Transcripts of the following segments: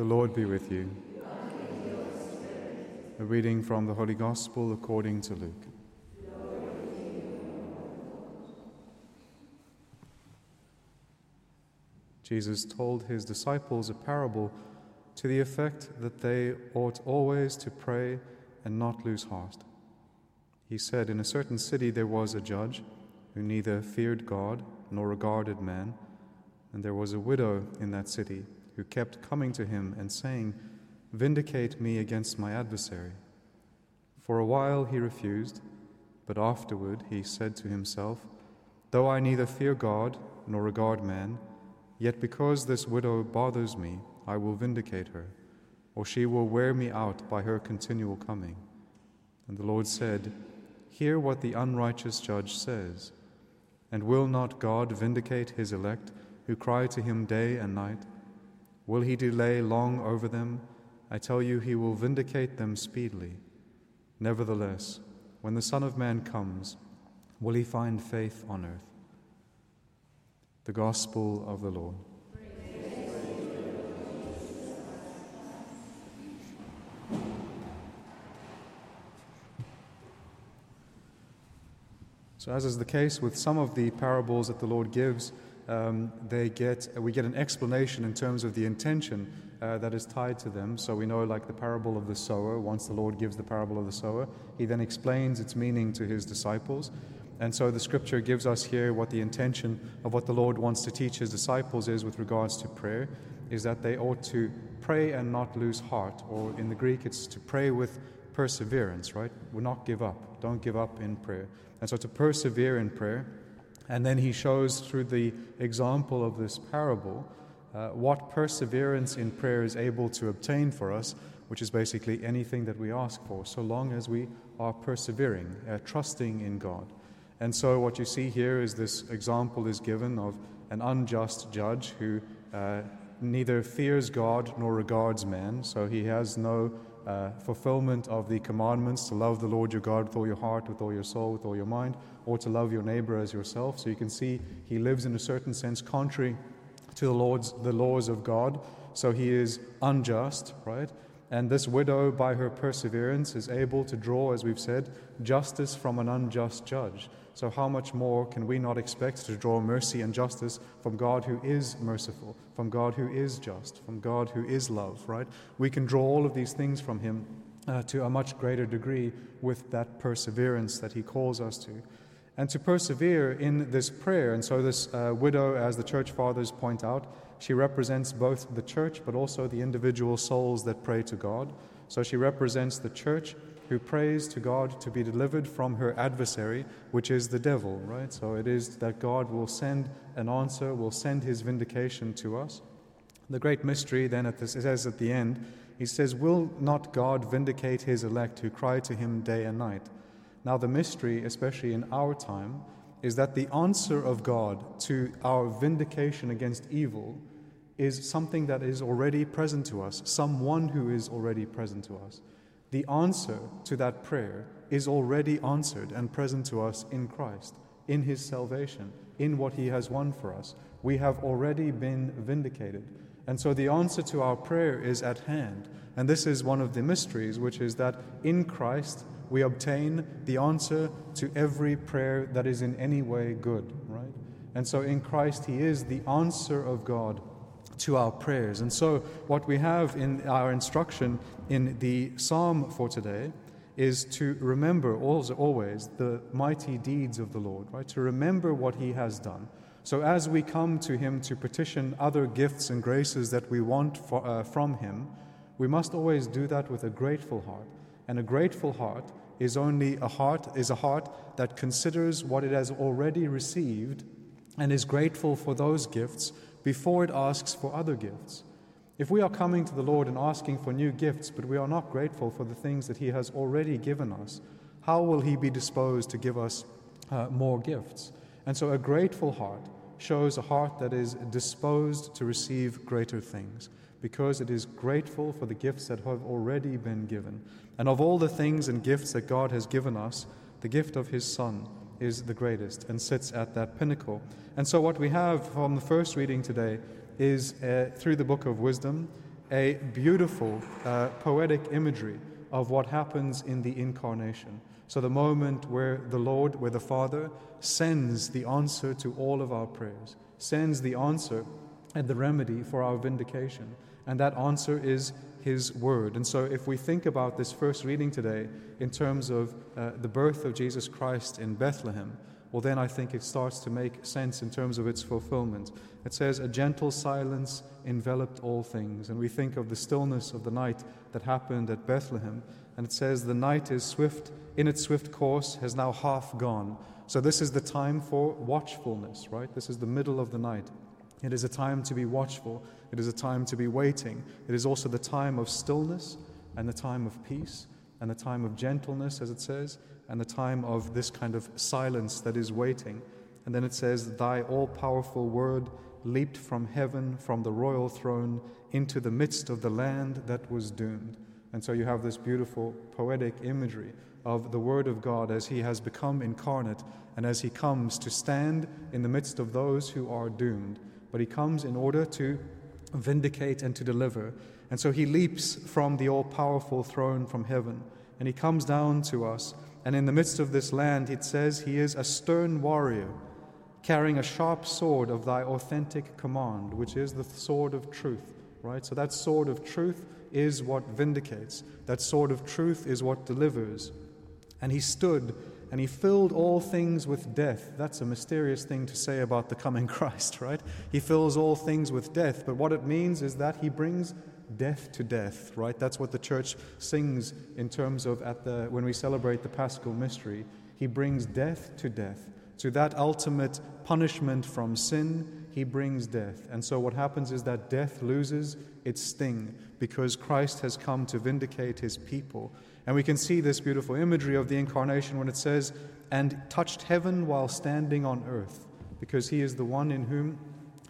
The Lord be with you. A reading from the Holy Gospel according to Luke. Jesus told his disciples a parable to the effect that they ought always to pray and not lose heart. He said, in a certain city there was a judge who neither feared God nor regarded man, and there was a widow in that city who kept coming to him and saying, "Vindicate me against my adversary." For a while he refused, but afterward he said to himself, "Though I neither fear God nor regard man, yet because this widow bothers me, I will vindicate her, or she will wear me out by her continual coming." And the Lord said, "Hear what the unrighteous judge says. And will not God vindicate his elect, who cry to him day and night? Will he delay long over them? I tell you, he will vindicate them speedily. Nevertheless, when the Son of Man comes, will he find faith on earth?" The Gospel of the Lord. Praise. So, as is the case with some of the parables that the Lord gives, we get an explanation in terms of the intention that is tied to them. So we know, like the parable of the sower, once the Lord gives the parable of the sower, he then explains its meaning to his disciples. And so the Scripture gives us here what the intention of what the Lord wants to teach his disciples is with regards to prayer, is that they ought to pray and not lose heart, or in the Greek it's to pray with perseverance, right? We'll not give up. Don't give up in prayer. And so to persevere in prayer, and then he shows through the example of this parable what perseverance in prayer is able to obtain for us, which is basically anything that we ask for, so long as we are persevering, trusting in God. And so what you see here is this example is given of an unjust judge who neither fears God nor regards man. So he has no fulfillment of the commandments to love the Lord your God with all your heart, with all your soul, with all your mind, or to love your neighbor as yourself. So you can see he lives in a certain sense contrary to the laws of God. So he is unjust, right? And this widow, by her perseverance, is able to draw, as we've said, justice from an unjust judge. So how much more can we not expect to draw mercy and justice from God who is merciful, from God who is just, from God who is love, right? We can draw all of these things from him to a much greater degree with that perseverance that he calls us to. And to persevere in this prayer, and so this widow, as the church fathers point out, she represents both the church but also the individual souls that pray to God. So she represents the church who prays to God to be delivered from her adversary, which is the devil, right? So it is that God will send an answer, will send his vindication to us. The great mystery then it says at the end, he says, "Will not God vindicate his elect who cry to him day and night?" Now the mystery, especially in our time, is that the answer of God to our vindication against evil is something that is already present to us, someone who is already present to us. The answer to that prayer is already answered and present to us in Christ, in his salvation, in what he has won for us. We have already been vindicated. And so the answer to our prayer is at hand. And this is one of the mysteries, which is that in Christ we obtain the answer to every prayer that is in any way good, right? And so in Christ he is the answer of God to our prayers. And so what we have in our instruction in the psalm for today is to remember always the mighty deeds of the Lord, right? To remember what he has done. So as we come to him to petition other gifts and graces that we want from him, we must always do that with a grateful heart. And a grateful heart is only a heart that considers what it has already received and is grateful for those gifts before it asks for other gifts. If we are coming to the Lord and asking for new gifts, but we are not grateful for the things that he has already given us, how will he be disposed to give us more gifts? And so a grateful heart shows a heart that is disposed to receive greater things, because it is grateful for the gifts that have already been given. And of all the things and gifts that God has given us, the gift of his Son is the greatest and sits at that pinnacle. And so what we have from the first reading today is through the Book of Wisdom, a beautiful poetic imagery of what happens in the Incarnation. So the moment where the Father sends the answer to all of our prayers, sends the answer and the remedy for our vindication, and that answer is His Word. And so if we think about this first reading today in terms of the birth of Jesus Christ in Bethlehem, well then I think it starts to make sense in terms of its fulfillment. It says, "A gentle silence enveloped all things." And we think of the stillness of the night that happened at Bethlehem. And it says, "The night is swift, in its swift course has now half gone." So this is the time for watchfulness, right? This is the middle of the night. It is a time to be watchful. It is a time to be waiting. It is also the time of stillness and the time of peace and the time of gentleness, as it says, and the time of this kind of silence that is waiting. And then it says, "Thy all-powerful word leaped from heaven, from the royal throne, into the midst of the land that was doomed." And so you have this beautiful poetic imagery of the Word of God as He has become incarnate and as He comes to stand in the midst of those who are doomed. But He comes in order to vindicate and to deliver. And so He leaps from the all-powerful throne from heaven, and He comes down to us. And in the midst of this land, it says, He is a stern warrior, carrying a sharp sword of thy authentic command, which is the sword of truth, right? So that sword of truth is what vindicates. That sword of truth is what delivers. And He stood and He filled all things with death. That's a mysterious thing to say about the coming Christ, right? He fills all things with death, but what it means is that He brings death to death, right? That's what the Church sings in terms of when we celebrate the Paschal Mystery. He brings death to death. To that ultimate punishment from sin, He brings death. And so what happens is that death loses its sting because Christ has come to vindicate His people. And we can see this beautiful imagery of the Incarnation when it says, "and touched heaven while standing on earth," because He is the one in whom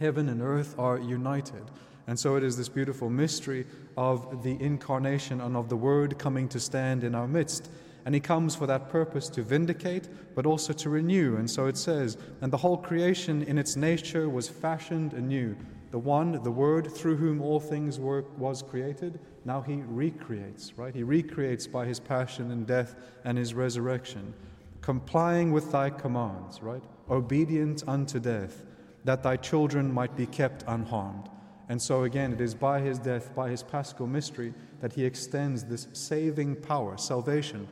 heaven and earth are united. And so it is this beautiful mystery of the Incarnation and of the Word coming to stand in our midst. And He comes for that purpose to vindicate, but also to renew. And so it says, "and the whole creation in its nature was fashioned anew." The One, the Word, through whom all things was created, now He recreates, right? He recreates by His passion and death and His resurrection. "Complying with thy commands," right? "Obedient unto death, that thy children might be kept unharmed." And so again, it is by His death, by His Paschal Mystery, that He extends this saving power, salvation,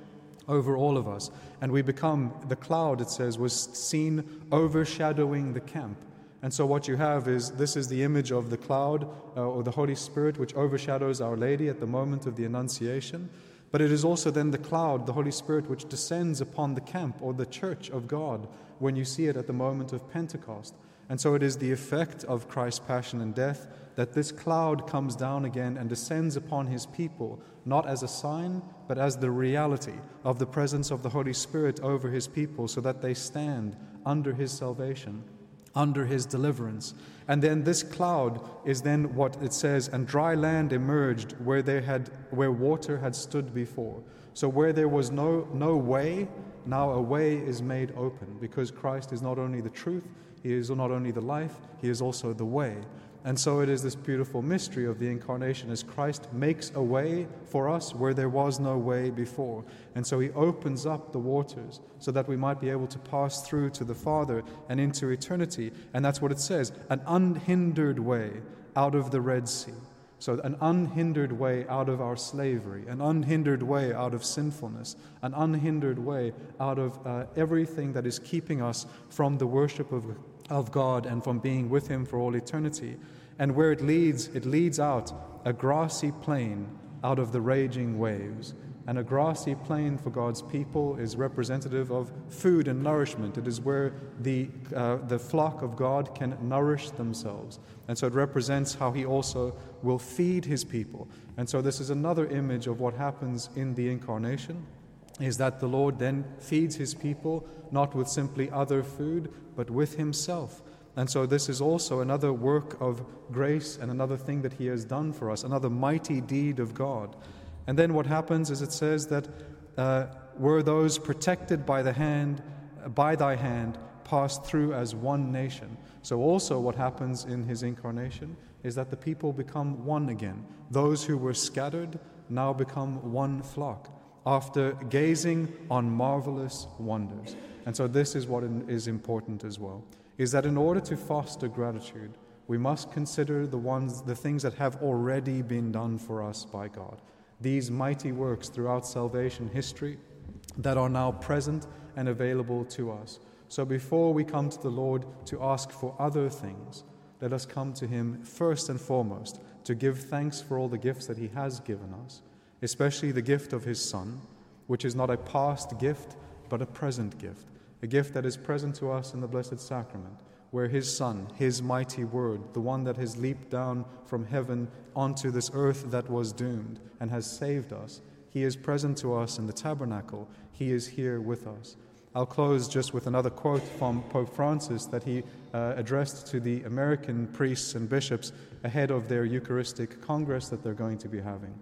over all of us. And we become, the cloud, it says, was seen overshadowing the camp. And so what you have is, this is the image of the cloud or the Holy Spirit which overshadows Our Lady at the moment of the Annunciation. But it is also then the cloud, the Holy Spirit, which descends upon the camp or the Church of God when you see it at the moment of Pentecost. And so it is the effect of Christ's passion and death that this cloud comes down again and descends upon His people, not as a sign, but as the reality of the presence of the Holy Spirit over His people so that they stand under His salvation, under His deliverance. And then this cloud is then what it says, "and dry land emerged where water had stood before." So where there was no way, now a way is made open, because Christ is not only the truth, He is not only the life, He is also the way. And so it is this beautiful mystery of the Incarnation as Christ makes a way for us where there was no way before. And so He opens up the waters so that we might be able to pass through to the Father and into eternity. And that's what it says, "an unhindered way out of the Red Sea." So an unhindered way out of our slavery, an unhindered way out of sinfulness, an unhindered way out of everything that is keeping us from the worship of God and from being with Him for all eternity. And where it leads out a grassy plain out of the raging waves. And a grassy plain for God's people is representative of food and nourishment. It is where the flock of God can nourish themselves. And so it represents how He also will feed His people. And so this is another image of what happens in the Incarnation, is that the Lord then feeds His people, not with simply other food, but with Himself. And so this is also another work of grace and another thing that He has done for us, another mighty deed of God. And then what happens is it says that were those protected by thy hand, passed through as one nation. So also what happens in his incarnation is that the people become one again. Those who were scattered now become one flock after gazing on marvelous wonders. And so this is what is important as well, is that in order to foster gratitude, we must consider the things that have already been done for us by God. These mighty works throughout salvation history that are now present and available to us. So before we come to the Lord to ask for other things, let us come to Him first and foremost to give thanks for all the gifts that He has given us, especially the gift of His Son, which is not a past gift, but a present gift, a gift that is present to us in the Blessed Sacrament, where His Son, His mighty Word, the one that has leaped down from heaven onto this earth that was doomed and has saved us, He is present to us in the tabernacle. He is here with us. I'll close just with another quote from Pope Francis that he addressed to the American priests and bishops ahead of their Eucharistic Congress that they're going to be having.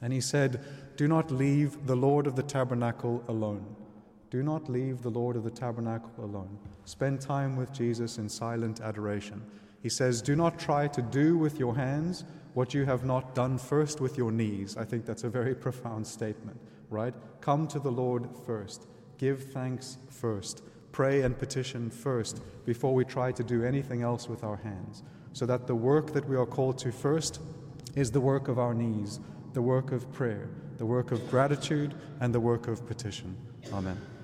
And he said, "Do not leave the Lord of the Tabernacle alone. Do not leave the Lord of the Tabernacle alone. Spend time with Jesus in silent adoration." He says, "Do not try to do with your hands what you have not done first with your knees." I think that's a very profound statement, right? Come to the Lord first. Give thanks first, pray and petition first, before we try to do anything else with our hands, so that the work that we are called to first is the work of our knees, the work of prayer, the work of gratitude, and the work of petition. Amen.